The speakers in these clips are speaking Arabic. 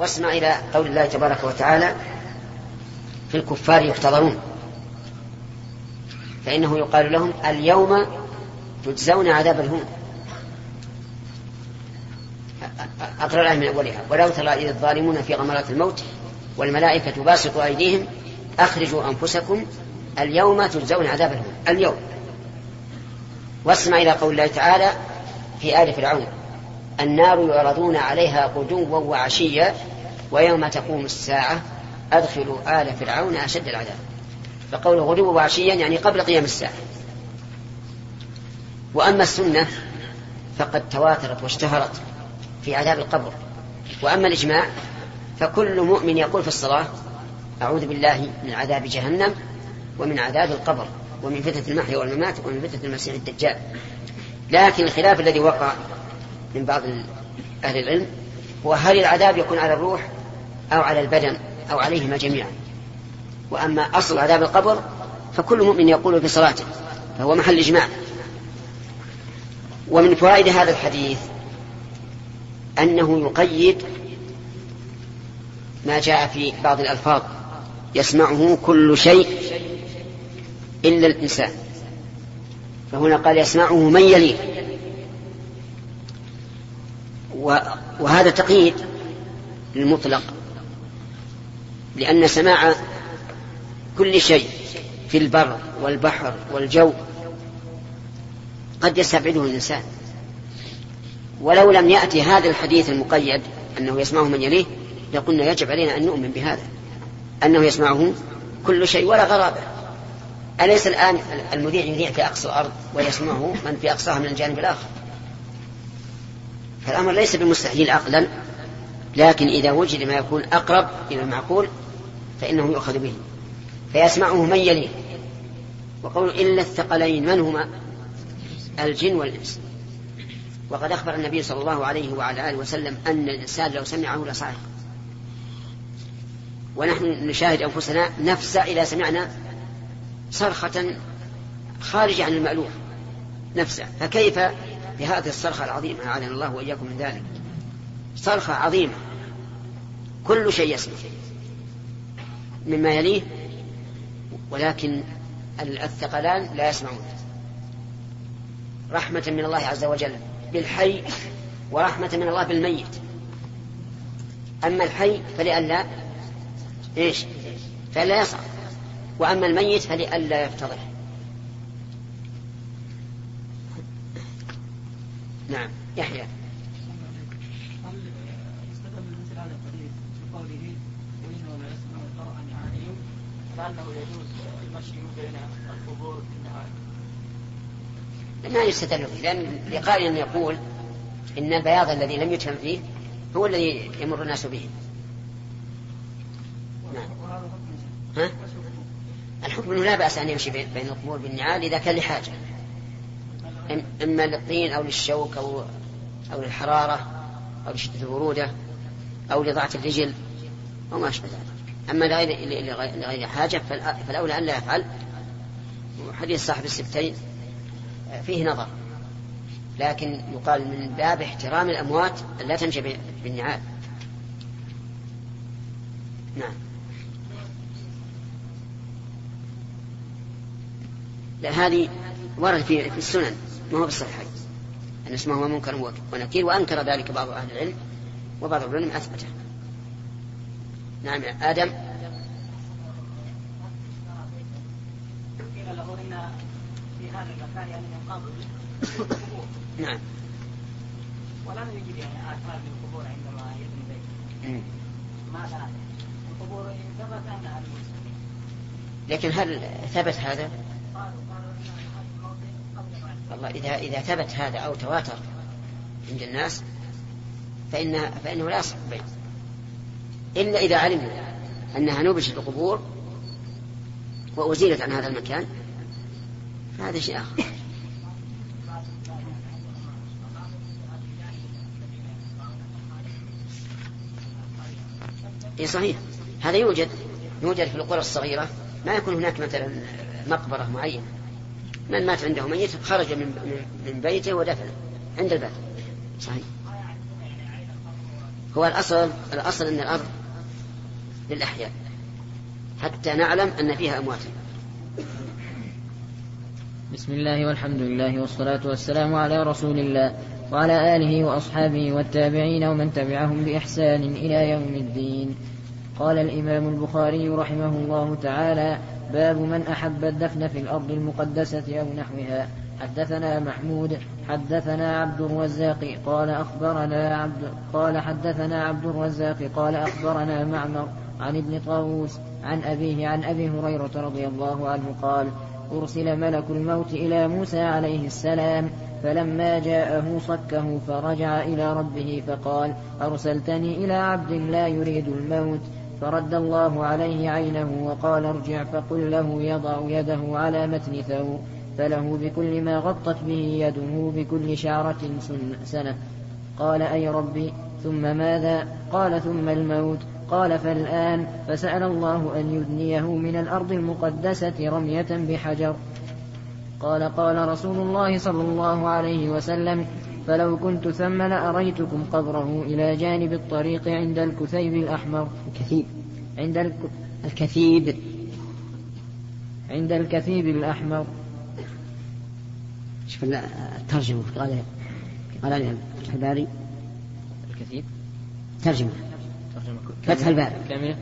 واسمع إلى قول الله تبارك وتعالى في الكفار يحتضرون، فإنه يقال لهم اليوم تجزون عذاب الهون. أقرأ الآية من أولها: ولو ترى إذ الظالمون في غمرات الموت والملائكة باسطوا أيديهم أخرجوا أنفسكم اليوم تجزون عذاب الهون. اليوم. واسمع إلى قول الله تعالى في آل فرعون: النار يعرضون عليها غدوا وعشيا ويوم تقوم الساعة أدخلوا آل فرعون أشد العذاب. فقوله غدوا وعشيا يعني قبل قيام الساعة. وأما السنة فقد تواترت واشتهرت في عذاب القبر. وأما الإجماع فكل مؤمن يقول في الصلاة: أعوذ بالله من عذاب جهنم ومن عذاب القبر ومن فتنة المحيا والممات ومن فتنة المسيح الدجال. لكن الخلاف الذي وقع من بعض أهل العلم هو هل العذاب يكون على الروح أو على البدن أو عليهما جميعا. وأما أصل عذاب القبر فكل مؤمن يقول في صلاته، فهو محل إجماع. ومن فوائد هذا الحديث أنه يقيد ما جاء في بعض الألفاظ: يسمعه كل شيء إلا الإنسان. فهنا قال يسمعه من يليه، وهذا تقييد المطلق، لأن سماع كل شيء في البر والبحر والجو قد يستبعده الإنسان. ولو لم يأتي هذا الحديث المقيد أنه يسمعه من يليه لقلنا يجب علينا أن نؤمن بهذا أنه يسمعه كل شيء ولا غرابة. أليس الآن المذيع يذيع في أقصى الأرض ويسمعه من في أقصاها من الجانب الآخر؟ فالأمر ليس بمستحيل عقلا، لكن إذا وجد ما يكون أقرب إلى المعقول فإنه يؤخذ به. فيسمعه من يليه، وقول إلا الثقلين من هما؟ الجن والإنس. وقد أخبر النبي صلى الله عليه وعلى آله وسلم أن الإنسان لو سمعه لصعق. ونحن نشاهد أنفسنا نفزع إذا سمعنا صرخة خارجة عن المألوف، نفزع. فكيف بهذه الصرخة العظيمة؟ أعاذنا الله وإياكم من ذلك. صرخة عظيمة كل شيء يسمع مما يليه، ولكن الثقلان لا يسمعون، رحمة من الله عز وجل بالحي ورحمة من الله بالميت. أما الحي فلئلا فلا يصعد، وأما الميت فلئلا يفتضح. نعم يحيى. ما يستدل به، لأن لقائل يقول إن البياض الذي لم يتهم فيه هو الذي يمر الناس به. نعم. ها؟ الحكم أنه لا بأس أن يمشي بين القبور بالنعال إذا كان لحاجة، إما للطين أو للشوك أو للحرارة أو لشدة البرودة أو لضعف الرجل أو ما أشبه ذلك. أما لغير حاجة فالأولى أن لا يفعل. وحديث صاحب السبتين فيه نظر، لكن يقال من باب احترام الأموات أن لا تمشي بالنعال. نعم. لا، هذه ورد في السنن، ما هو بالصحيح أن اسمه منكر ونكير، وأنكر ذلك بعض أهل العلم وبعض العلم أثبته. نعم آدم. نعم. ولم يجد آثار من القبور عندما يبني بيت. ماذا؟ القبور ثبت أنها المسلمين. لكن هل ثبت هذا؟ الله إذا ثبت هذا أو تواتر عند الناس فإنه لا يصح بيت، إلا إذا علمنا أنها نبشت القبور وأزيلت عن هذا المكان، فهذا شيء آخر. إيه صحيح، هذا يوجد في القرى الصغيرة، ما يكون هناك مثلا مقبرة معينة، من مات عنده ميت خرج من بيته ودفنه عند الباب. صحيح. هو الأصل أن الأرض للأحياء حتى نعلم أن فيها أمواتا. بسم الله والحمد لله والصلاة والسلام على رسول الله وعلى آله وأصحابه والتابعين ومن تبعهم بإحسان إلى يوم الدين. قال الإمام البخاري رحمه الله تعالى: باب من أحب الدفن في الأرض المقدسة أو نحوها. حدثنا محمود حدثنا عبد الرزاق قال حدثنا عبد الرزاق قال أخبرنا معمر عن ابن طاووس عن أبيه عن أبي هريرة رضي الله عنه قال: أرسل ملك الموت إلى موسى عليه السلام فلما جاءه صكه فرجع إلى ربه فقال: أرسلتني إلى عبد لا يريد الموت، فرد الله عليه عينه وقال: ارجع فقل له يضع يده على متن ثوب، فله بكل ما غطت به يده بكل شعرة سنة. قال: أي ربي، ثم ماذا؟ قال: ثم الموت. قال: فالآن. فسأل الله أن يدنيه من الأرض المقدسة رمية بحجر. قال رسول الله صلى الله عليه وسلم: فلو كنت ثم لأريتكم قبره إلى جانب الطريق عند الكثيب الأحمر. عند الكثيب الأحمر. شوف الترجمة. قال فتح الباري الكثيب ترجمة فتح الباري كاملة.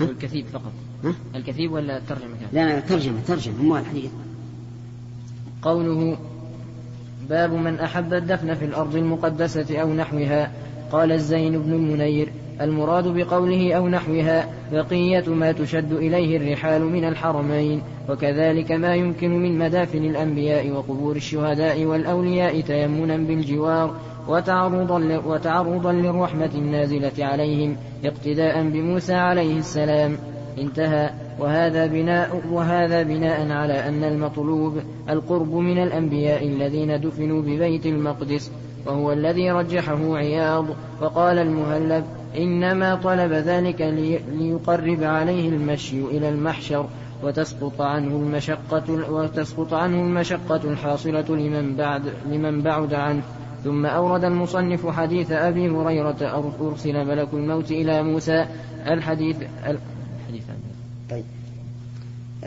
الكثيب فقط. الكثيب ولا الترجمة كاملة؟ لا ترجمة هم الحديث. قوله: باب من أحب الدفن في الأرض المقدسة أو نحوها. قال الزين بن المنير: المراد بقوله أو نحوها بقية ما تشد إليه الرحال من الحرمين، وكذلك ما يمكن من مدافن الأنبياء وقبور الشهداء والأولياء تيمنا بالجوار وتعرضا للرحمة النازلة عليهم اقتداء بموسى عليه السلام. انتهى. وهذا بناء على أن المطلوب القرب من الأنبياء الذين دفنوا ببيت المقدس، وهو الذي رجحه عياض. وقال المهلب: إنما طلب ذلك ليقرب عليه المشي إلى المحشر وتسقط عنه المشقة الحاصلة لمن بعد عنه. ثم أورد المصنف حديث أبي هريرة: أرسل ملك الموت إلى موسى. الحديث طيب.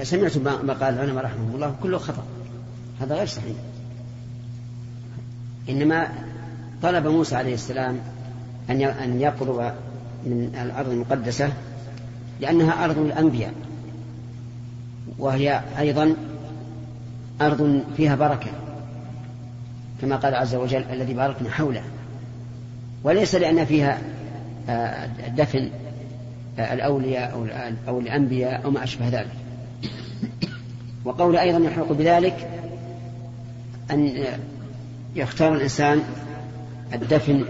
سمعت ما قال العلماء رحمه الله كله خطأ، هذا غير صحيح. إنما طلب موسى عليه السلام أن يقرب من الأرض المقدسة لأنها أرض الأنبياء، وهي أيضا أرض فيها بركة كما قال عز وجل: الذي باركنا حوله، وليس لأن فيها دفن الأولياء أو الأنبياء أو ما أشبه ذلك. وقول أيضا يحق بذلك أن يختار الإنسان الدفن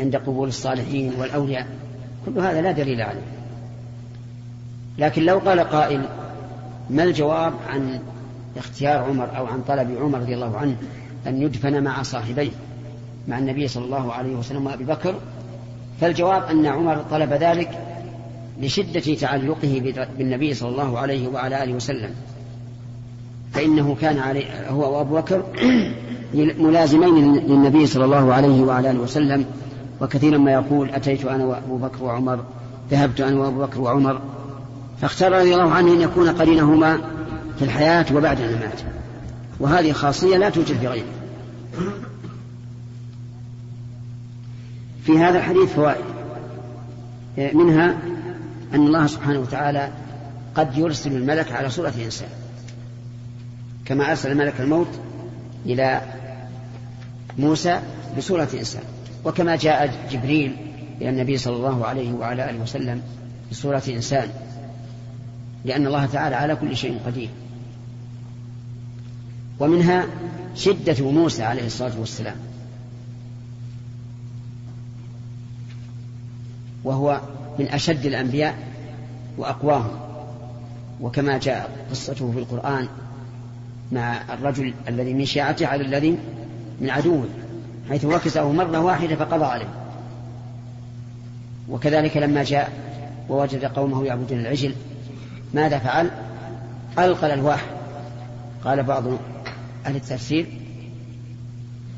عند قبور الصالحين والأولياء، كل هذا لا دليل عليه. لكن لو قال قائل: ما الجواب عن اختيار عمر أو عن طلب عمر رضي الله عنه أن يدفن مع صاحبيه، مع النبي صلى الله عليه وسلم وأبي بكر؟ فالجواب أن عمر طلب ذلك لشدة تعلقه بالنبي صلى الله عليه وعلى آله وسلم، فإنه كان عليه هو وأبو بكر ملازمين للنبي صلى الله عليه وعلى آله وسلم، وكثيرا ما يقول: أتيت أنا وأبو بكر وعمر، ذهبت أنا وأبو بكر وعمر. فاختار رضي الله عنه أن يكون قرينهما في الحياة وبعد الممات، وهذه خاصية لا توجد في غيره. في هذا الحديث فوائد، منها أن الله سبحانه وتعالى قد يرسل الملك على صورة إنسان، كما أرسل ملك الموت إلى موسى بصورة إنسان، وكما جاء جبريل إلى النبي صلى الله عليه وعلى آله وسلم بصورة إنسان، لأن الله تعالى على كل شيء قدير. ومنها شدة موسى عليه الصلاة والسلام، وهو من أشد الأنبياء وأقواهم، وكما جاء قصته في القرآن مع الرجل الذي من شيعته على الذي من عدوه، حيث وكزه مرة واحدة فقضى عليه. وكذلك لما جاء ووجد قومه يعبدون العجل، ماذا فعل؟ ألقى الألواح. قال بعض أهل التفسير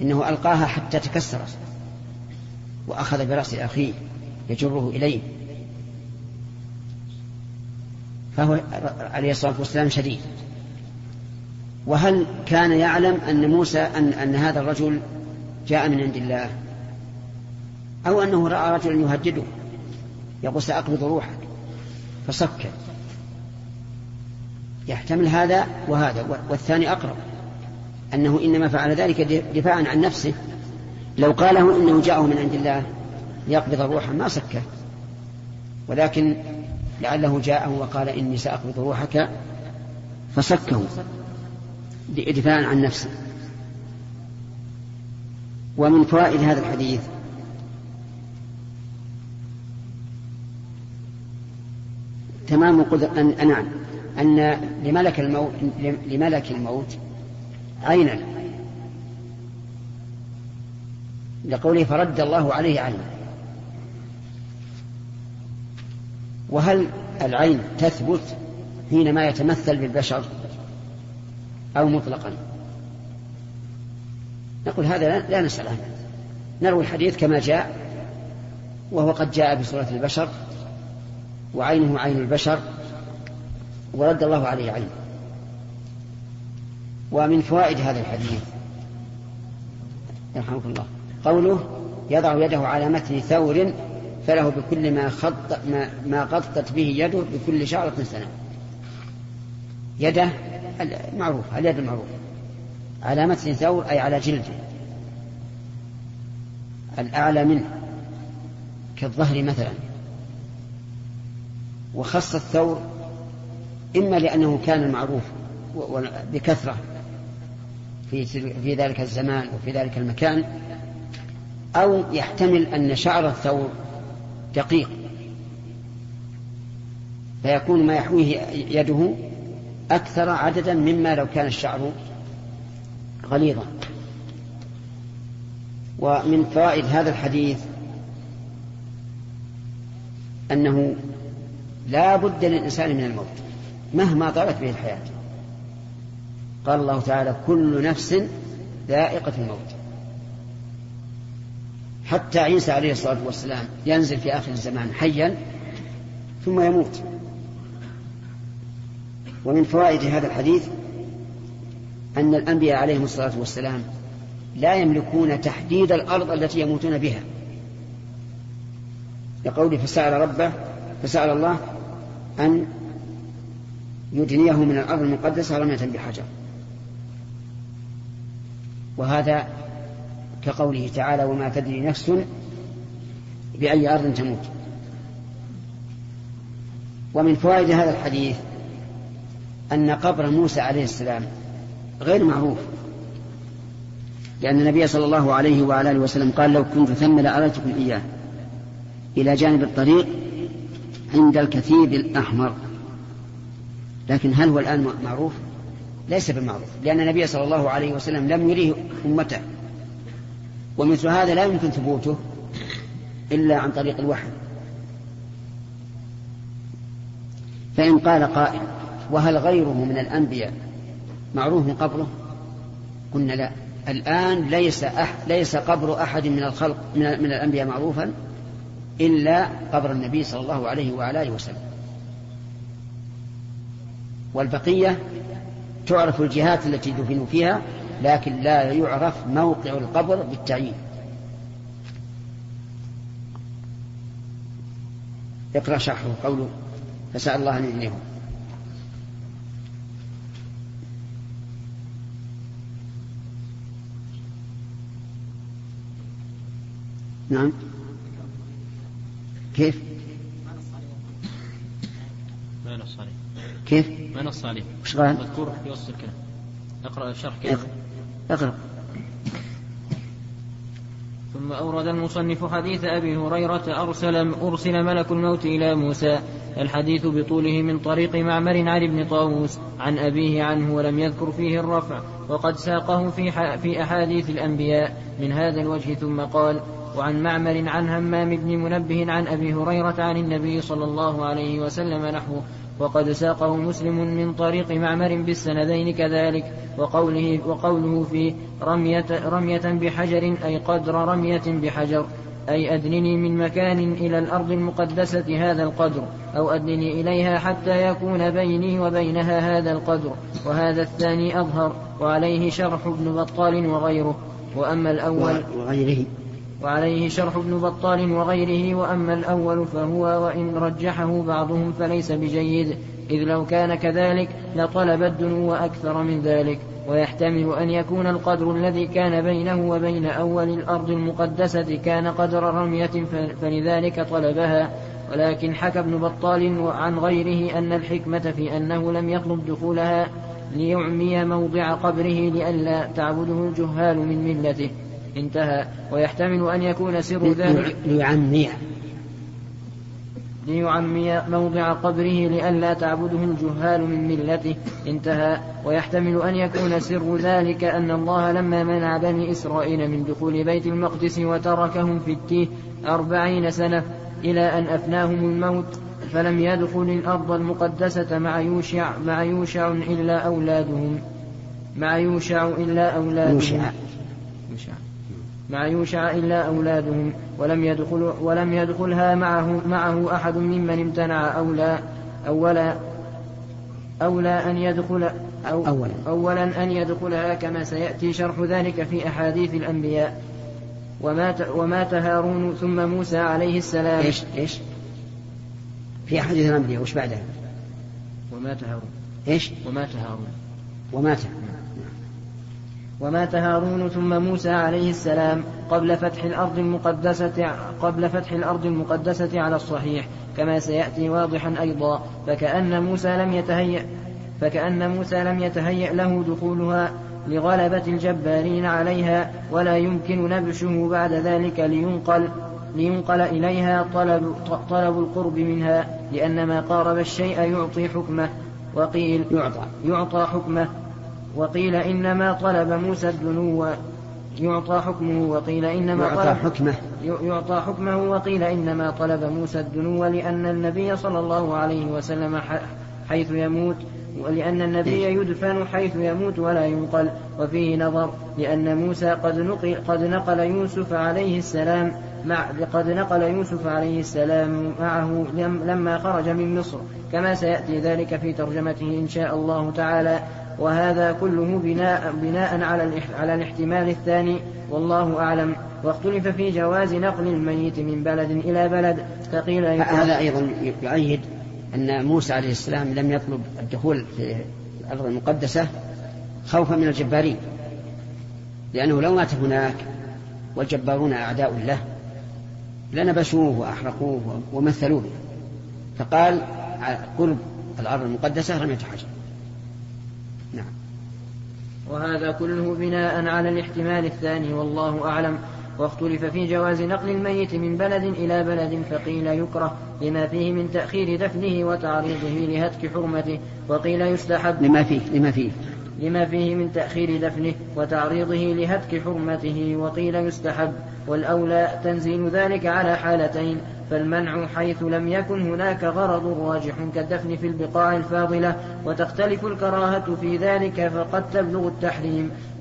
إنه ألقاها حتى تكسرت، وأخذ برأس أخيه يجره إليه، فهو عليه الصلاة والسلام شديد. وهل كان يعلم أن موسى أن هذا الرجل جاء من عند الله، أو أنه رأى رجلا يهدده يقول سأقبض روحك فسكت؟ يحتمل هذا وهذا، والثاني أقرب، أنه إنما فعل ذلك دفاعا عن نفسه. لو قاله إنه جاءه من عند الله ليقبض روحه ما سكت، ولكن لعله جاءه وقال إني سأقبض روحك فسكه دفاعا عن نفسه. ومن فوائد هذا الحديث تمام قدر أن لملك الموت عينا، لقوله فرد الله عليه عينا. وهل العين تثبت حينما يتمثل بالبشر أو مطلقا؟ نقول هذا لا نسأل عنه، نروي الحديث كما جاء، وهو قد جاء بصورة البشر وعينه عين البشر ورد الله عليه عينه. ومن فوائد هذا الحديث يرحمك الله قوله يضع يده على متن ثور فله بكل ما غطت به يده بكل شعرة سنة. يده معروف، اليد المعروف، على متن ثور أي على جلده الأعلى منه كالظهر مثلا. وخص الثور إما لأنه كان معروف بكثرة في ذلك الزمان وفي ذلك المكان، أو يحتمل أن شعر الثور دقيق فيكون ما يحويه يده أكثر عددا مما لو كان الشعر غليظا. ومن فوائد هذا الحديث أنه لا بد للإنسان من الموت مهما طالت به الحياة. قال الله تعالى كل نفس ذائقة الموت. حتى عيسى عليه الصلاة والسلام ينزل في آخر الزمان حيا ثم يموت. ومن فوائد هذا الحديث أن الأنبياء عليهم الصلاة والسلام لا يملكون تحديد الأرض التي يموتون بها، لقوله فسأل الله أن يدنيه من الأرض المقدسة رمية بحجر. وهذا كقوله تعالى وما تدري نفس بأي أرض تموت. ومن فوائد هذا الحديث أن قبر موسى عليه السلام غير معروف، لأن النبي صلى الله عليه وعلى آله وسلم قال لو كنت ثم لأريتكم إياه إلى جانب الطريق عند الكثيب الأحمر. لكن هل هو الآن معروف؟ ليس بالمعروف، لأن النبي صلى الله عليه وسلم لم يريه أمته، ومثل هذا لا يمكن ثبوته إلا عن طريق الوحي. فإن قال قائل وهل غيره من الأنبياء معروف من قبره؟ قلنا لا، الآن ليس قبر أحد من الخلق من الأنبياء معروفا إلا قبر النبي صلى الله عليه وعلى آله وسلم. والبقية تعرف الجهات التي دفنوا فيها، لكن لا يعرف موقع القبر بالتعيين. اقرأ شرحه قوله فسأل الله أن يدنيه. نعم كيف؟ كيف؟ ما نص عليه مذكور في وسط الكلام. اقرأ الشرح كيف؟ اقرأ. ثم أورد المصنف حديث أبي هريرة أرسل ملك الموت إلى موسى، الحديث بطوله من طريق معمر عن ابن طاووس عن أبيه عنه ولم يذكر فيه الرفع، وقد ساقه في أحاديث الأنبياء من هذا الوجه. ثم قال وعن معمر عن همام بن منبه عن أبي هريرة عن النبي صلى الله عليه وسلم نحوه، وقد ساقه مسلم من طريق معمر بالسندين كذلك. وقوله في رمية بحجر أي قدر رمية بحجر، أي أدنني من مكان إلى الأرض المقدسة هذا القدر، أو أدنني إليها حتى يكون بيني وبينها هذا القدر. وهذا الثاني أظهر، وعليه شرح ابن بطال وغيره. وأما الأول وعليه شرح ابن بطال وغيره. وأما الأول فهو وإن رجحه بعضهم فليس بجيد، إذ لو كان كذلك لطلب الدنو أكثر من ذلك. ويحتمل أن يكون القدر الذي كان بينه وبين أول الأرض المقدسة كان قدر رمية فلذلك طلبها. ولكن حكى ابن بطال عن غيره أن الحكمة في أنه لم يطلب دخولها ليعمي موضع قبره لئلا تعبده الجهال من ملته. انتهى. ويحتمل أن يكون سر ذلك ليعمي موضع قبره لئلا تعبده الجهال من ملته. انتهى. ويحتمل أن يكون سر ذلك أن الله لما منع بني إسرائيل من دخول بيت المقدس وتركهم في التيه 40 سنة إلى أن أفناهم الموت، فلم يدخل الأرض المقدسة مع يوشع إلا أولادهم ولم يدخلها معه أحد ممن امتنع أولا أن يدخلها كما سيأتي شرح ذلك في أحاديث الأنبياء. ومات هارون ثم موسى عليه السلام. إيش في أحاديث الأنبياء وإيش بعدها؟ ومات هارون ثم موسى عليه السلام قبل فتح الأرض المقدسة على الصحيح كما سيأتي واضحا أيضا. فكأن موسى لم يتهيأ له دخولها لغلبة الجبارين عليها، ولا يمكن نبشه بعد ذلك لينقل إليها طلب القرب منها، لأن ما قارب الشيء يعطي حكمه. وقيل يعطى حكمه، وقيل إنما طلب موسى الدنو يعطى حكمه، وقيل إنما طلب موسى الدنو لأن النبي صلى الله عليه وسلم حيث يموت، ولأن النبي يدفن حيث يموت ولا ينقل. وفيه نظر، لأن موسى قد نقل يوسف عليه السلام معه لما خرج من مصر كما سيأتي ذلك في ترجمته إن شاء الله تعالى. وهذا كله بناء على الاحتمال الثاني، والله أعلم. واختلف في جواز نقل الميت من بلد إلى بلد، فقيل هذا أيضا يؤيد أن موسى عليه السلام لم يطلب الدخول في الأرض المقدسة خوفا من الجبارين، لأنه لو مات هناك والجبارون أعداء له لنبشوه وأحرقوه ومثلوه، فقال قرب الأرض المقدسة رمية حجر. نعم. وهذا كله بناء على الاحتمال الثاني، والله أعلم. واختلف في جواز نقل الميت من بلد إلى بلد، فقيل يكره لما فيه من تأخير دفنه وتعريضه لهتك حرمته، وقيل يستحب لما فيه من تأخير دفنه وتعريضه لهتك حرمته، وقيل يستحب. والأولى تنزيل ذلك على حالتين، فالمنع حيث لم يكن هناك غرض راجح كالدفن في البقاع الفاضلة، وتختلف الكراهة في ذلك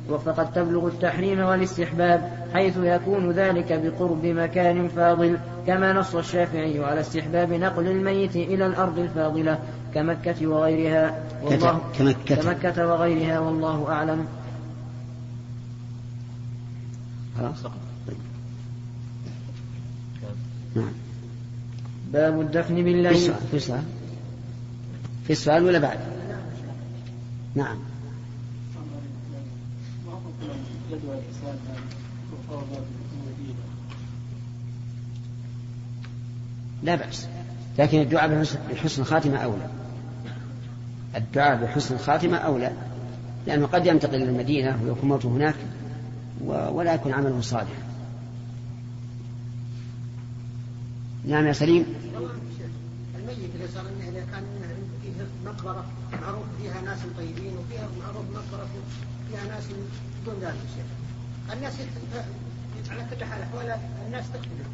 فقد تبلغ التحريم والاستحباب حيث يكون ذلك بقرب مكان فاضل، كما نص الشافعي على استحباب نقل الميت إلى الأرض الفاضلة كمكة وغيرها والله أعلم. باب الدفن بالليل. في السؤال ولا بعد؟ نعم. لا بأس، لكن الدعاء بحسن الخاتمة أولى. لأنه قد ينتقل للمدينة ويكون موته هناك ولا يكون عمله صالحا. نعم يا سليم. الميت اللي صار منه إذا كان منها فيه مقبرة معروف فيها ناس طيبين وفيها معروف مقبرة فيها ناس بدون ذلك الناس على كل حال أحوال الناس تختلف،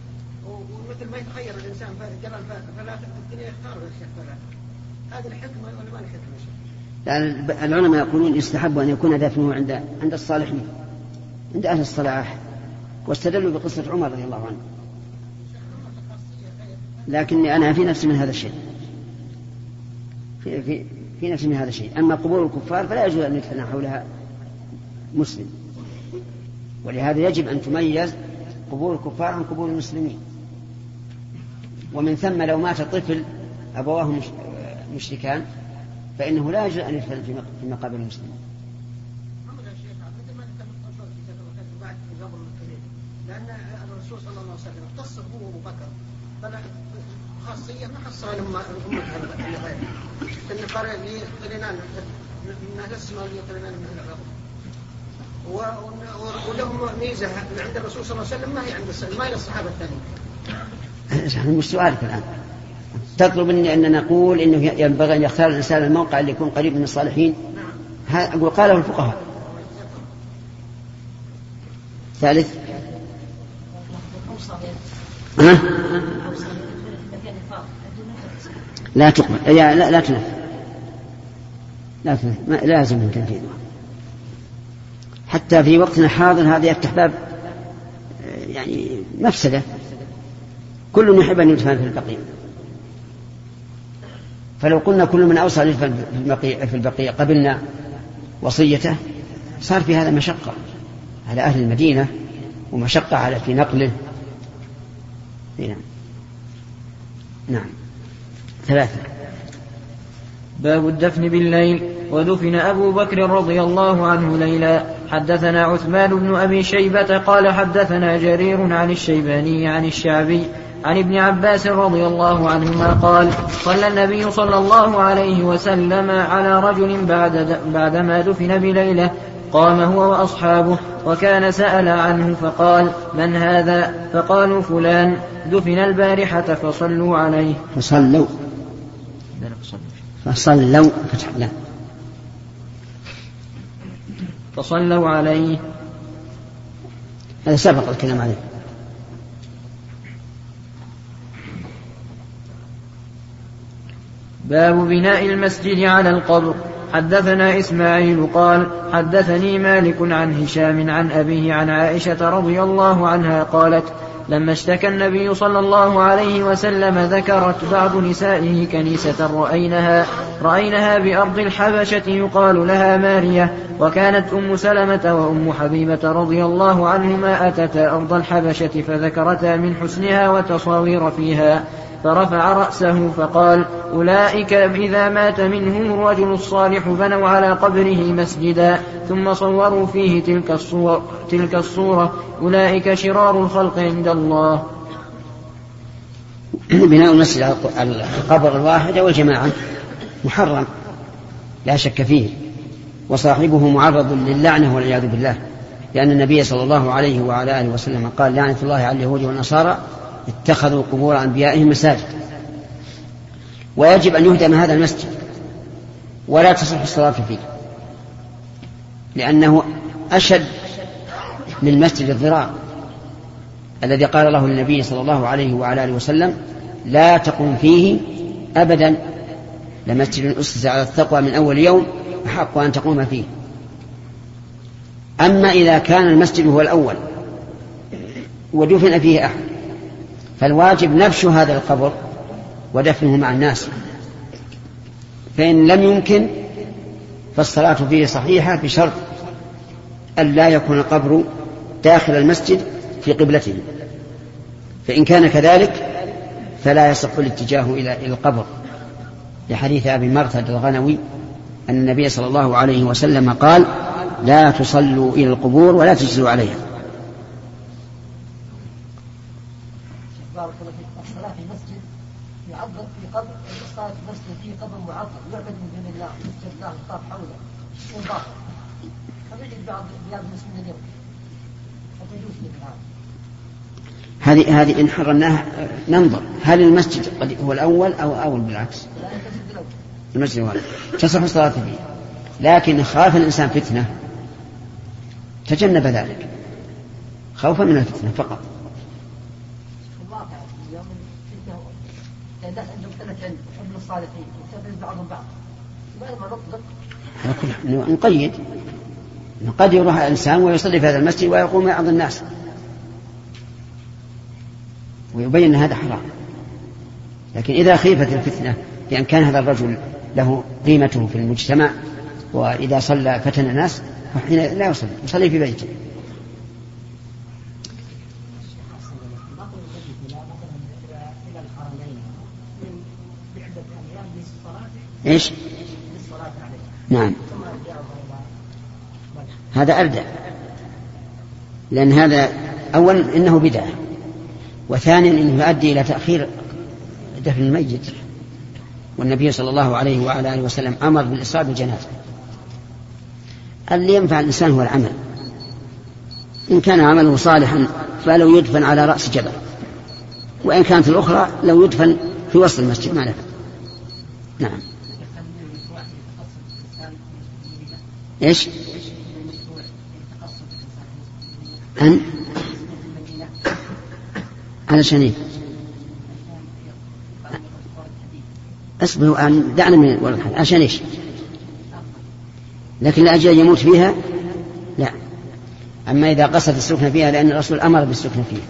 ومثل ما يتخير الإنسان جبل فلا الدنيا يختار الشيء فلا. هذه الحكمة ولا ما الحكمة؟ يعني العلماء يقولون يستحب أن يكون دفنه عند الصالحين، عند أهل الصلاح، واستدلوا بقصة عمر رضي الله عنه لكني أنا في نفسي من هذا الشيء، في نفسي من هذا الشيء. أما قبور الكفار فلا يجوز أن يتفنى حولها مسلم، ولهذا يجب أن تميز قبور الكفار عن قبور المسلمين. ومن ثم لو مات طفل أبواه مشركان فإنه لا يجوز أن يدفن في مقابر المسلمين. لأن الرسول صلى الله عليه وسلم اختص به أبو بكر، فلا خاصية ما خصها لما غيره. إن قرأ لي قرنان من أهل السماء لي قرنان من الأرض، ولهم ميزة عند الرسول صلى الله عليه وسلم ما هي عند ما للصحابة الثانيين. نحن مش سؤالك الآن تطلب أن نقول إنه ينبغي أن يختار الإنسان الموقع اللي يكون قريب من الصالحين. أقول قاله الفقهاء. ثالث لا تقبل، لا تنفذ، لازم من تنفيذها. حتى في وقتنا الحاضر هذا يفتح باب يعني مفسده، كل يحب أن يدفن في البقيع، فلو قلنا كل من أوصى يدفن في البقيع قبلنا وصيته صار في هذا مشقة على أهل المدينة ومشقة على في نقله. نعم. ثلاثة، باب الدفن بالليل. ودفن أبو بكر رضي الله عنه ليلا. حدثنا عثمان بن أبي شيبة قال حدثنا جرير عن الشيباني عن الشعبي عن ابن عباس رضي الله عنهما قال صلى النبي صلى الله عليه وسلم على رجل بعدما دفن بليلة قام هو وأصحابه، وكان سأل عنه فقال من هذا؟ فقالوا فلان دفن البارحة فصلوا عليه. فصلوا فتحنا فصلوا عليه. هذا سبق الكلام عليه. باب بناء المسجد على القبر. حدثنا إسماعيل قال حدثني مالك عن هشام عن أبيه عن عائشة رضي الله عنها قالت لما اشتكى النبي صلى الله عليه وسلم ذكرت بعض نسائه كنيسة رأينها بأرض الحبشة يقال لها مارية، وكانت أم سلمة وأم حبيبة رضي الله عنهما أتتا أرض الحبشة فذكرتا من حسنها وتصاوير فيها، فرفع رأسه فقال أولئك إذا مات منهم الرجل الصالح بنوا على قبره مسجدا ثم صوروا فيه تلك الصورة أولئك شرار الخلق عند الله. بناء المسجد على القبر الواحد والجماعة محرم لا شك فيه، وصاحبه معرض للعنة والعياذ بالله، لأن النبي صلى الله عليه وعلى آله وسلم قال لعنة الله على اليهود والنصارى اتخذوا قبور أنبيائهم مساجد. ويجب أن يهدم هذا المسجد ولا تصح الصلاة فيه، لأنه أشد للمسجد الضرار الذي قال له النبي صلى الله عليه وعلى آله وسلم لا تقم فيه أبدا، لمسجد أسس على التقوى من أول يوم أحق أن تقوم فيه. أما إذا كان المسجد هو الأول ودفن فيه أحد فالواجب نبش هذا القبر ودفنه مع الناس، فإن لم يمكن فالصلاة فيه صحيحة بشرط أن لا يكون القبر داخل المسجد في قبلته، فإن كان كذلك فلا يصح الاتجاه إلى القبر، لحديث أبي مرثد الغنوي أن النبي صلى الله عليه وسلم قال لا تصلوا إلى القبور ولا تجلسوا عليها. الصلاة في مسجد يعظم في قبر، الصلاة في مسجد في قبر معظم يعبد من دون الله، يسجد الله يطاف حوله يكون باطل، كما يجد بعض البلاد المسلمين اليوم فتجوز لك هذه إن حرمناها ننظر هل المسجد قد هو الأول أو بالعكس. المسجد الأول تصح الصلاة فيه، لكن خاف الإنسان فتنة تجنب ذلك خوفا من الفتنة فقط. نقيد قد يروح الإنسان ويصلي في هذا المسجد ويقوم يعظ الناس ويبين هذا حرام، لكن إذا خيفت الفتنة، لأن كان هذا الرجل له قيمته في المجتمع، وإذا صلى فتن الناس فحين لا يصلي، يصلي في بيته. إيش؟ نعم، هذا أردع، لأن هذا أولا إنه بدعة، وثانيا إنه يؤدي إلى تأخير دفن الميت، والنبي صلى الله عليه وعلى آله وسلم أمر بالإسراء بالجنازة. اللي ينفع الإنسان هو العمل، إن كان عمله صالحا فلو يدفن على رأس جبل، وإن كانت الأخرى لو يدفن في وسط المسجد ما نفع. نعم. إيش؟ أن علشان إيه؟ أصبحوا أن دعنا من الورد عشان إيش؟ لكن لأجل يموت فيها لا. أما إذا قصد السكن فيها، لأن الرسول أمر بالسكن فيها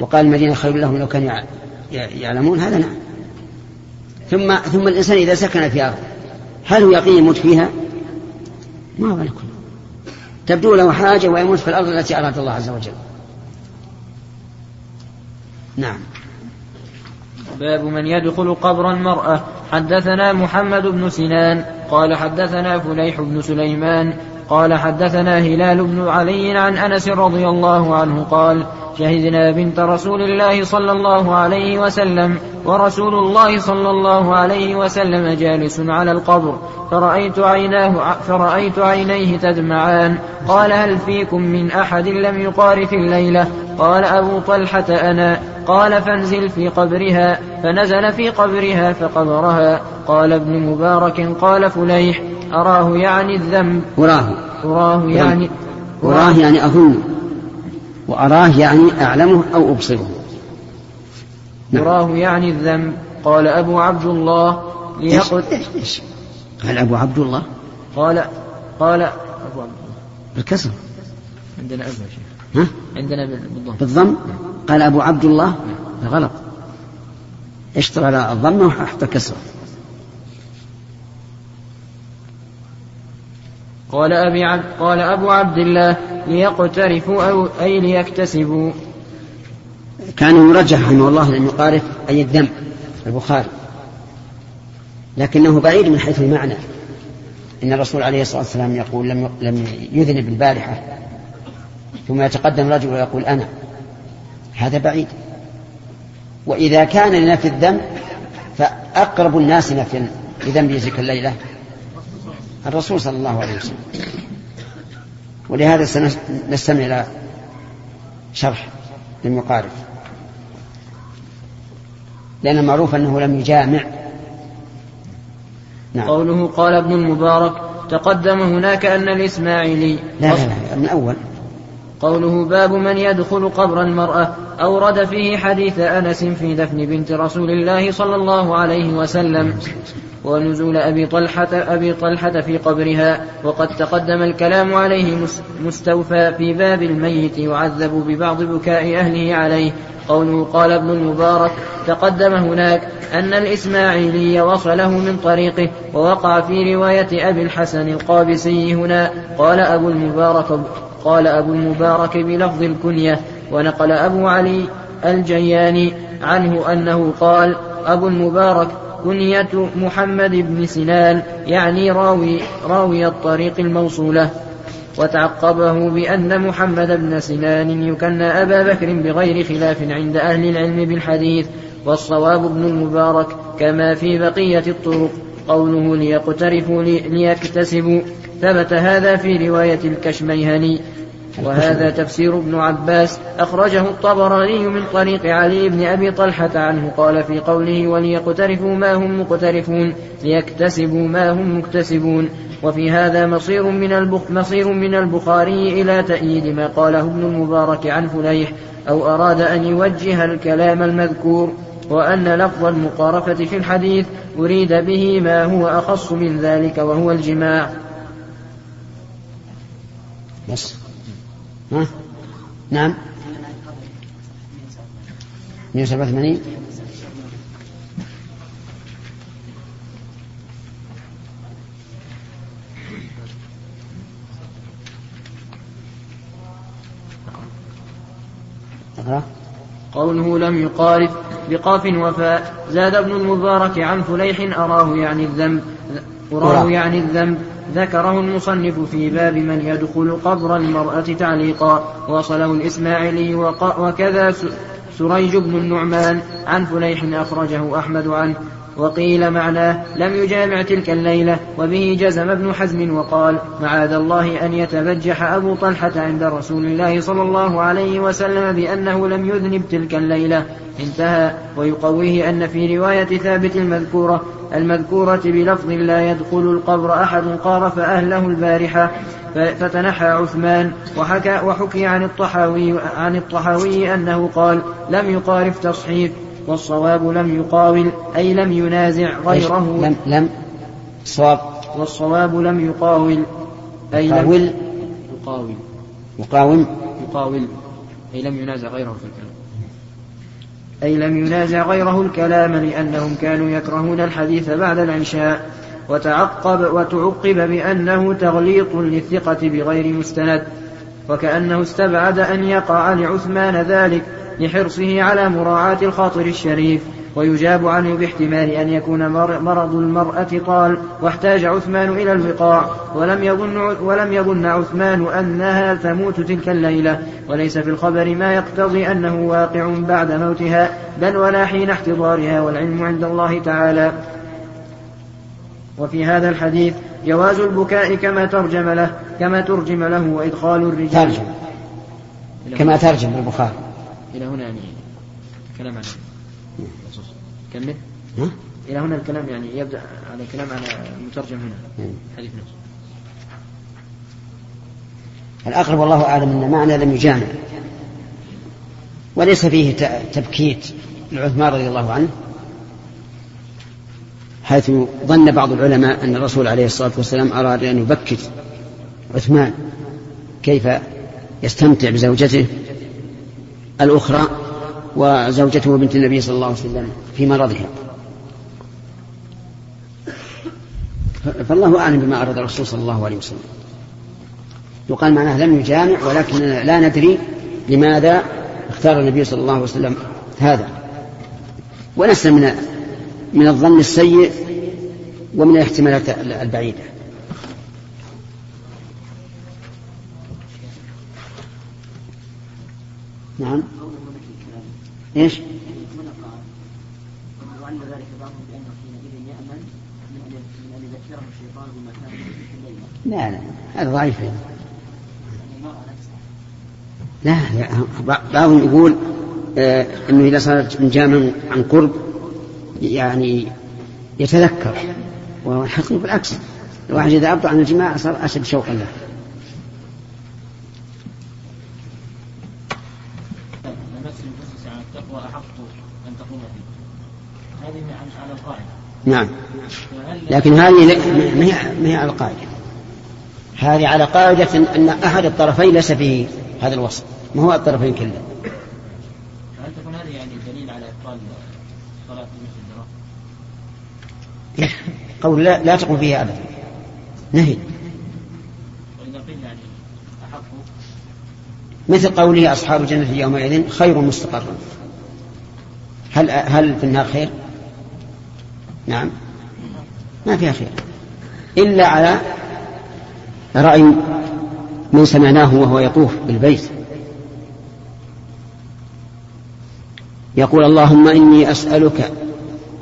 وقال المدينة خير لهم لو كانوا يعلمون، هذا نعم. ثم الإنسان إذا سكن في أرض هل هو يقين يموت فيها؟ ما هو لكم تبدو له حاجة ويموت في الأرض التي أراد الله عز وجل. نعم. باب من يدخل قبر المرأة. حدثنا محمد بن سنان قال حدثنا فليح بن سليمان قال حدثنا هلال بن علي عن أنس رضي الله عنه قال شهدنا بنت رسول الله صلى الله عليه وسلم ورسول الله صلى الله عليه وسلم جالس على القبر فرأيت عينيه تدمعان، قال هل فيكم من أحد لم يقارف الليلة؟ قال أبو طلحة أنا. قال فانزل في قبرها، فنزل في قبرها فقبرها. قال ابن مبارك قال فليح أراه يعني الذنب، أراه يعني أظن، وأراه يعني أعلمه أو أبصره. نعم. أراه يعني الذنب. قال أبو عبد الله إيش قال أبو عبد الله؟ قال أبو عبد الله بالكسر عندنا أبو شيخ، عندنا بالضم. قال أبو عبد الله غلط، اشترى على الضم وحط كسر. قال أبو عبد الله ليقترفوا أو أي ليكتسبوا. كان مرجح رحمه الله لم يقارف أي الذنب البخاري، لكنه بعيد من حيث المعنى. إن الرسول عليه الصلاة والسلام يقول لم يذنب البارحة ثم يتقدم رجل ويقول أنا، هذا بعيد. وإذا كان لنفي الذنب فأقرب الناس نفي لذنب ذيك الليلة الرسول صلى الله عليه وسلم. ولهذا سنستمع إلى شرح للمقارف، لأن معروف أنه لم يجامع. نعم. قوله قال ابن المبارك تقدم هناك أن الإسماعيلي لا من أول. قوله باب من يدخل قبر المرأة أورد فيه حديث أنس في دفن بنت رسول الله صلى الله عليه وسلم ونزول أبي طلحة في قبرها، وقد تقدم الكلام عليه مستوفى في باب الميت يعذب ببعض بكاء أهله عليه. قوله قال ابن المبارك تقدم هناك أن الإسماعيلي وصله من طريقه، ووقع في رواية أبي الحسن القابسي هنا قال أبو المبارك بلفظ الكنية. ونقل أبو علي الجياني عنه أنه قال أبو المبارك كنية محمد بن سنان يعني راوي الطريق الموصولة، وتعقبه بأن محمد بن سنان يكنى أبا بكر بغير خلاف عند أهل العلم بالحديث، والصواب ابن المبارك كما في بقية الطرق. قوله ليقترفوا ليكتسبوا ثبت هذا في رواية الكشميهني، وهذا تفسير ابن عباس أخرجه الطبراني من طريق علي بن أبي طلحة عنه قال في قوله وليقترفوا ما هم مقترفون ليكتسبوا ما هم مكتسبون. وفي هذا مصير من البخاري إلى تأييد ما قاله ابن المبارك عن فليح، أو أراد أن يوجه الكلام المذكور، وأن لفظ المقارفة في الحديث أريد به ما هو أخص من ذلك وهو الجماع. بس. نعم 187 أخرى. قوله لم يقارف بقاف وفاء. زاد ابن المبارك عن فليح أراه يعني الذنب ذكره المصنف في باب من يدخل قبر المرأة تعليقا وصله الإسماعيلي وكذا سريج بن النعمان عن فليح أخرجه أحمد عنه. وقيل معناه لم يجامع تلك الليلة، وبه جزم ابن حزم وقال معاذ الله أن يتبجح أبو طلحة عند رسول الله صلى الله عليه وسلم بأنه لم يذنب تلك الليلة، انتهى. ويقويه أن في رواية ثابت المذكورة بلفظ لا يدخل القبر أحد قارف أهله البارحة فتنحى عثمان. وحكي عن الطحاوي أنه قال لم يقارف تصحيف، والصواب لم يقاول أي لم ينازع غيره. لم صواب. والصواب لم يقاول أي لم يقاول أي لم ينازع غيره في الكلام، أي لم ينازع غيره الكلام لأنهم كانوا يكرهون الحديث بعد العشاء. وتعقب بأنه تغليط للثقة بغير مستند، وكأنه استبعد أن يقع لعثمان ذلك لحرصه على مراعاة الخاطر الشريف. ويجاب عنه باحتمال أن يكون مرض المرأة طال واحتاج عثمان إلى الوقاع، ولم يظن عثمان أنها تموت تلك الليلة، وليس في الخبر ما يقتضي أنه واقع بعد موتها بل ولا حين احتضارها، والعلم عند الله تعالى. وفي هذا الحديث جواز البكاء كما ترجم له وإدخال الرجال كما ترجم البخاري إلى هنا. يعني كلام عن كمل إلى هنا الكلام، يعني يبدأ على كلام على المترجم هنا حديث نفسه. الأقرب والله أعلم أن معنى لم يجامع، وليس فيه تبكيت لعثمان رضي الله عنه، حيث ظن بعض العلماء أن الرسول عليه الصلاة والسلام أراد أن يبكت عثمان كيف يستمتع بزوجته الأخرى وزوجته بنت النبي صلى الله عليه وسلم في مرضها. فالله أعلم بما أراد الرسول صلى الله عليه وسلم. يقال معناه لم يجامع، ولكن لا ندري لماذا اختار النبي صلى الله عليه وسلم هذا، وليس من الظن السيء ومن الاحتمالات البعيدة. نعم. ايش؟ وعند ذلك بعضهم بانه حينئذ يامن من ان يذكره الشيطان بما كان في الليله. لا هذا ضعيف. لا بعضهم يقول انه اذا صارت من جامع عن قرب يعني يتذكر، والحقيقه بالعكس، الواحد اذا ابطا عن الجماعه صار اشد شوقا له. نعم، لكن هذه ما هي على قاعدة، هذه على قاعدة أن أحد الطرفين ليس فيه هذا الوصف، ما هو الطرفين كله. هل تكون هذه يعني دليل على إبطال صلاة المسجد؟ قول لا تقوم فيها أبدا نهي، مثل قوله أصحاب الجنة يومئذ خير مستقر. هل في النار خير؟ نعم ما فيها خير إلا على رأي من سمعناه وهو يطوف بالبيت، يقول اللهم إني أسألك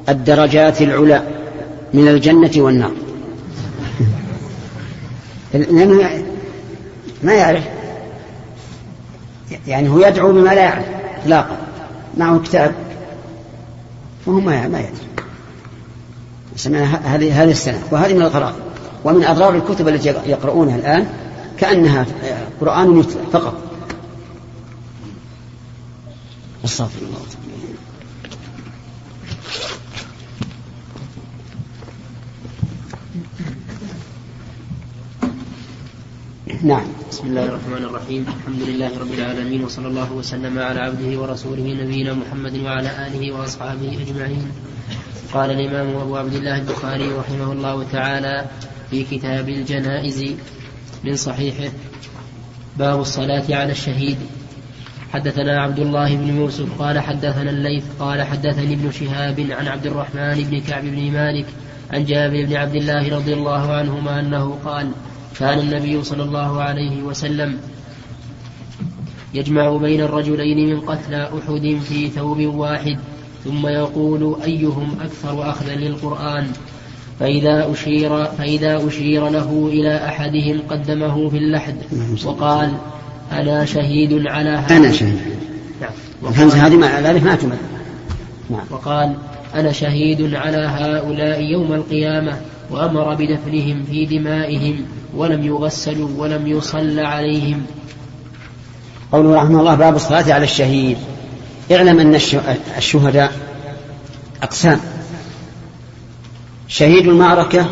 الدرجات العلى من الجنة والنار، لأنه ما يعرف، يعني هو يدعو بما لا يعرف إطلاقا، معه كتاب وهو ما يدري. هذه السنة وهذه من الغرائب ومن أضرار الكتب التي يقرؤونها الآن كأنها قرآن يتلى فقط. استغفر الله. نعم. بسم الله الرحمن الرحيم. الحمد لله رب العالمين، وصلى الله وسلم على عبده ورسوله نبينا محمد وعلى آله وأصحابه أجمعين. قال الإمام أبو عبد الله البخاري رحمه الله تعالى في كتاب الجنائز من صحيحه: باب الصلاة على الشهيد. حدثنا عبد الله بن يوسف قال حدثنا الليث قال حدثني ابن شهاب عن عبد الرحمن بن كعب بن مالك عن جابر بن عبد الله رضي الله عنهما أنه قال كان النبي صلى الله عليه وسلم يجمع بين الرجلين من قتلى أحد في ثوب واحد ثم يقول أيهم أكثر أخذا للقرآن فإذا أشير له إلى أحدهم قدمه في اللحد وقال أنا شهيد على هذا. أنا شهيد. نعم. الهمزة هذه مع ذلك ما تمت. نعم. وقال أنا شهيد على هؤلاء يوم القيامة وأمر بدفنهم في دمائهم ولم يغسلوا ولم يصلى عليهم. قوله رحمه الله باب الصلاة على الشهيد. اعلم أن الشهداء أقسام: شهيد المعركة،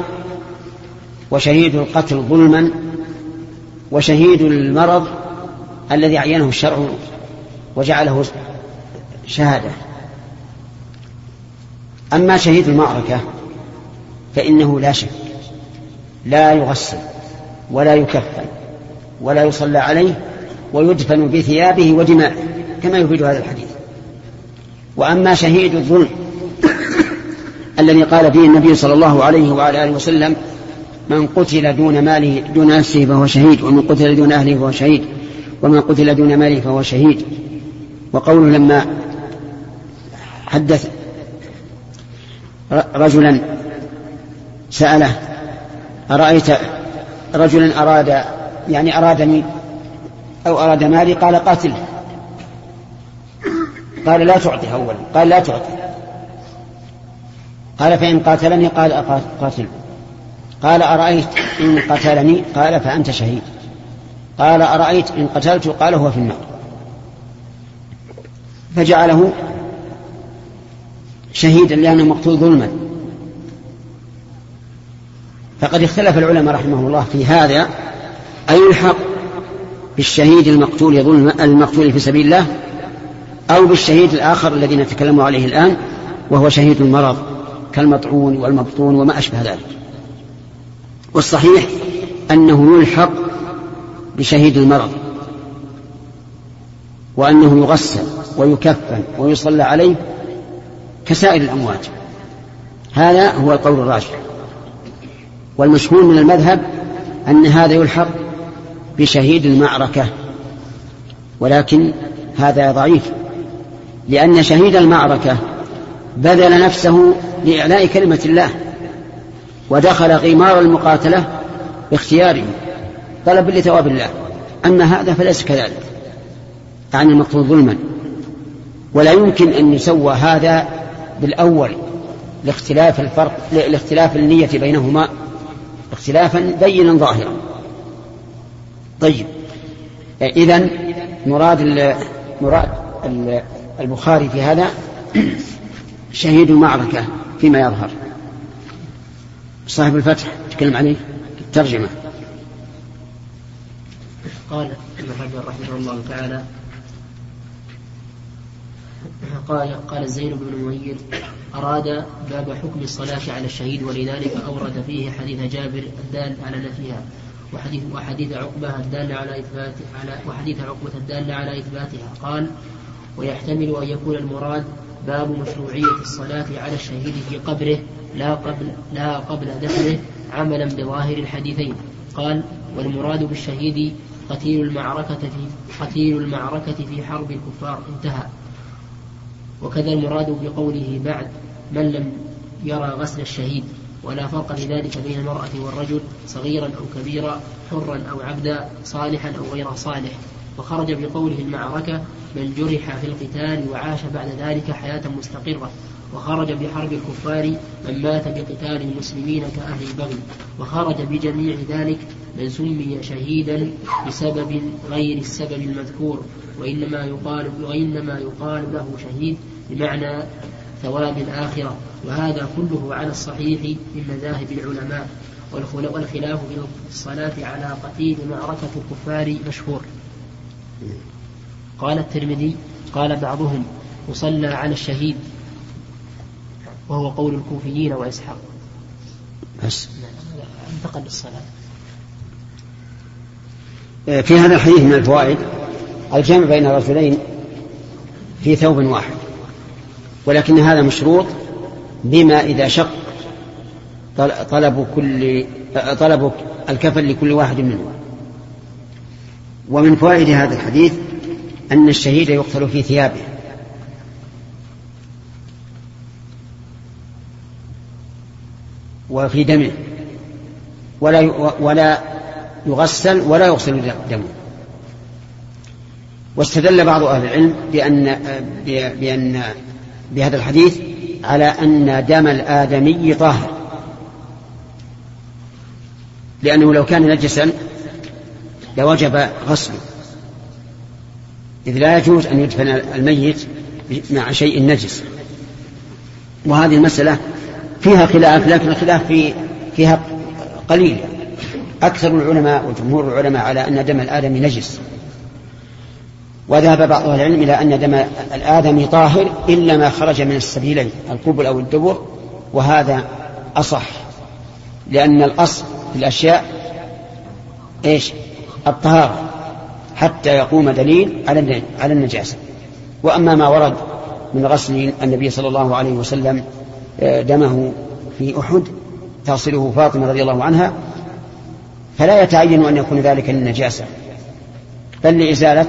وشهيد القتل ظلما، وشهيد المرض الذي عينه الشرع وجعله شهادة. أما شهيد المعركة فإنه لا شك لا يغسل ولا يكفن ولا يصلى عليه ويدفن بثيابه ودمائه كما يفيد هذا الحديث. وأما شهيد الظلم الذي قال فيه النبي صلى الله عليه وعلى آله وسلم من قتل دون ماله دون نفسه فهو شهيد، ومن قتل دون أهله فهو شهيد، ومن قتل دون ماله فهو شهيد. وقوله لما حدث رجلا سأله أرأيت رجلا أراد يعني أرادني أو أراد مالي قال قاتله، قال لا تعطي أولا، قال لا تعطي، قال فإن قاتلني قال أقاتل، قال أرأيت إن قتلني قال فأنت شهيد، قال أرأيت إن قتلت قال هو في النار، فجعله شهيدا لأنه مقتول ظلما. فقد اختلف العلماء رحمه الله في هذا أي الحق بالشهيد المقتول ظلما المقتول في سبيل الله أو بالشهيد الآخر الذي نتكلم عليه الآن وهو شهيد المرض كالمطعون والمبطون وما أشبه ذلك. والصحيح أنه يلحق بشهيد المرض وأنه يغسل ويكفن ويصلى عليه كسائر الأموات. هذا هو القول الراجح، والمشهور من المذهب أن هذا يلحق بشهيد المعركة، ولكن هذا ضعيف لأن شهيد المعركة بذل نفسه لإعلاء كلمة الله ودخل غمار المقاتلة باختياره طلب لثواب الله، أما هذا فليس كذلك، عن المقتول ظلما. ولا يمكن أن يسوى هذا بالأول لاختلاف الفرق لاختلاف النية بينهما اختلافا بينا ظاهرا. طيب، إذن مراد البخاري في هذا شهيد المعركة فيما يظهر. صاحب الفتح تكلم عليه الترجمة. قال ابن حجر رحمه الله تعالى قال زين بن نمير أراد باب حكم الصلاة على الشهيد، ولذلك أورد فيه حديث جابر الدال على نفيها وحديث عقبة الدال على إثباتها قال ويحتمل أن يكون المراد باب مشروعية الصلاة على الشهيد في قبره لا قبل دفنه عملا بظاهر الحديثين. قال والمراد بالشهيد قتيل المعركة في حرب الكفار، انتهى. وكذا المراد بقوله بعد من لم يرى غسل الشهيد، ولا فرق لذلك بين المرأة والرجل صغيرا أو كبيرا، حرا أو عبدا، صالحا أو غير صالح. وخرج بقوله المعركة من جرح في القتال وعاش بعد ذلك حياة مستقرة، وخرج بحرب الكفار من مات بقتال المسلمين كأهل البغي، وخرج بجميع ذلك من سمي شهيدا بسبب غير السبب المذكور، وإنما يقال له شهيد بمعنى ثواب الآخرة. وهذا كله على الصحيح من مذاهب العلماء، والخلاف في الصلاة على قتيل معركة الكفار مشهور. قال الترمذي قال بعضهم يصلى على الشهيد، وهو قول الكوفيين وإسحاق. بس انتقل للصلاة. في هذا الحديث من الفوائد الجمع بين الرجلين في ثوب واحد، ولكن هذا مشروط بما إذا شق طلب الكفن لكل واحد منهم. ومن فوائد هذا الحديث أن الشهيد يقتل في ثيابه، وفي دمه، ولا يغسل ولا يغسل دمه. واستدل بعض أهل العلم بأن بهذا الحديث على أن دم الآدمي طاهر، لأنه لو كان نجسا لوجب غسله، إذ لا يجوز أن يدفن الميت مع شيء نجس. وهذه المسألة فيها خلاف، لكن الخلاف فيها قليل. أكثر العلماء وجمهور العلماء على أن دم الآدمي نجس، وذهب بعض أهل العلم إلى أن دم الآدمي طاهر إلا ما خرج من السبيلين القبل أو الدبر، وهذا أصح، لأن الأصل في الأشياء إيش؟ الطهارة، حتى يقوم دليل على النجاسة. وأما ما ورد من غسل النبي صلى الله عليه وسلم دمه في أحد تصله فاطمة رضي الله عنها، فلا يتعين أن يكون ذلك النجاسة، بل لإزالة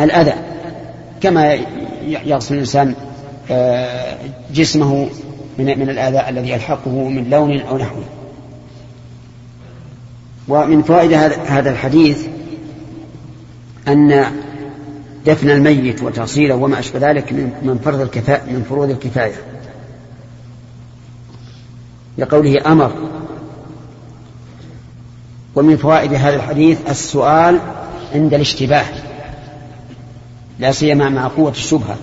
الأذى، كما يغسل الإنسان جسمه من الأذى الذي يلحقه من لون أو نحوه. ومن فوائد هذا الحديث أن دفن الميت وتغسيله وما أشبه ذلك من فروض الكفاية، لقوله أمر. ومن فوائد هذا الحديث السؤال عند الاشتباه، لا سيما مع قوة الشبهة،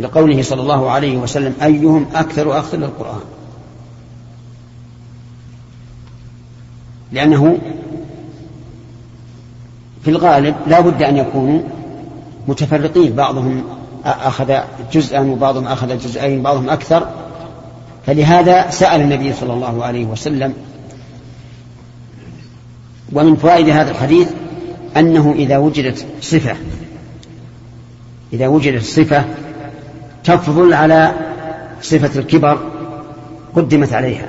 لقوله صلى الله عليه وسلم أيهم أكثر أخذ للقرآن، لأنه في الغالب لا بد أن يكونوا متفرقين، بعضهم أخذ جزءا وبعضهم أخذ جزئين وبعضهم أكثر، فلهذا سأل النبي صلى الله عليه وسلم. ومن فوائد هذا الحديث أنه إذا وجدت صفة تفضل على صفة الكبر قدمت عليها،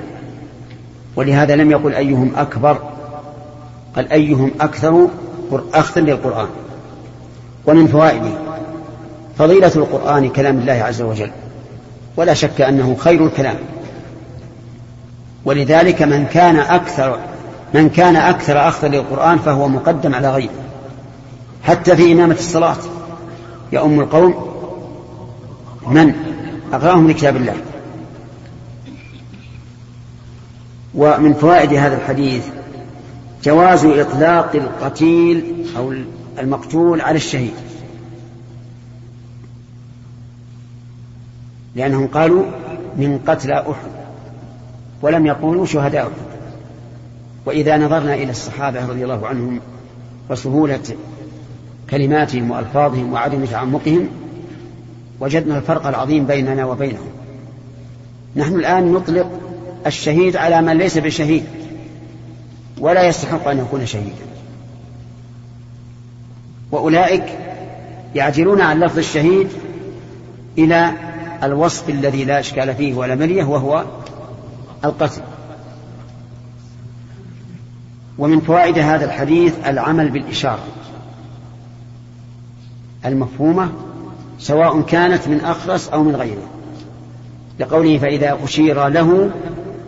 ولهذا لم يقل أيهم أكبر، قال أيهم أكثر أخذا للقرآن. ومن فوائده فضيلة القرآن كلام الله عز وجل، ولا شك أنه خير الكلام، ولذلك من كان أكثر أخذا للقرآن فهو مقدم على غيره، حتى في إمامة الصلاة يؤم القوم من أقرأهم لكتاب الله. ومن فوائد هذا الحديث جواز إطلاق القتيل أو المقتول على الشهيد، لأنهم قالوا من قتلى أحد ولم يقولوا شهداء أحد. وإذا نظرنا إلى الصحابة رضي الله عنهم وسهولة كلماتهم وألفاظهم وعدم تعمقهم وجدنا الفرق العظيم بيننا وبينهم. نحن الآن نطلق الشهيد على من ليس بشهيد ولا يستحق أن يكون شهيدا، وأولئك يعجلون عن لفظ الشهيد إلى الوصف الذي لا إشكال فيه ولا مليه، وهو القتل. ومن فوائد هذا الحديث العمل بالإشارة المفهومة سواء كانت من أخرس أو من غيره، لقوله فإذا أشير له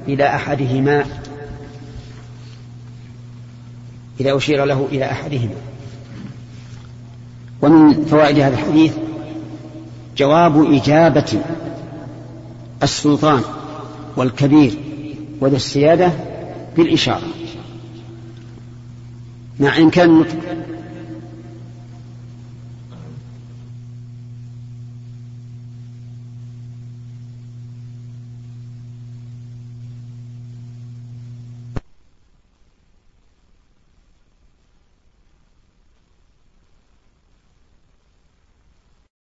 إلى أحدهما، إذا أشير له إلى أحدهما. ومن فوائد هذا الحديث جواب إجابة السلطان والكبير وذو السيادة بالإشارة، مع إمكان النطق،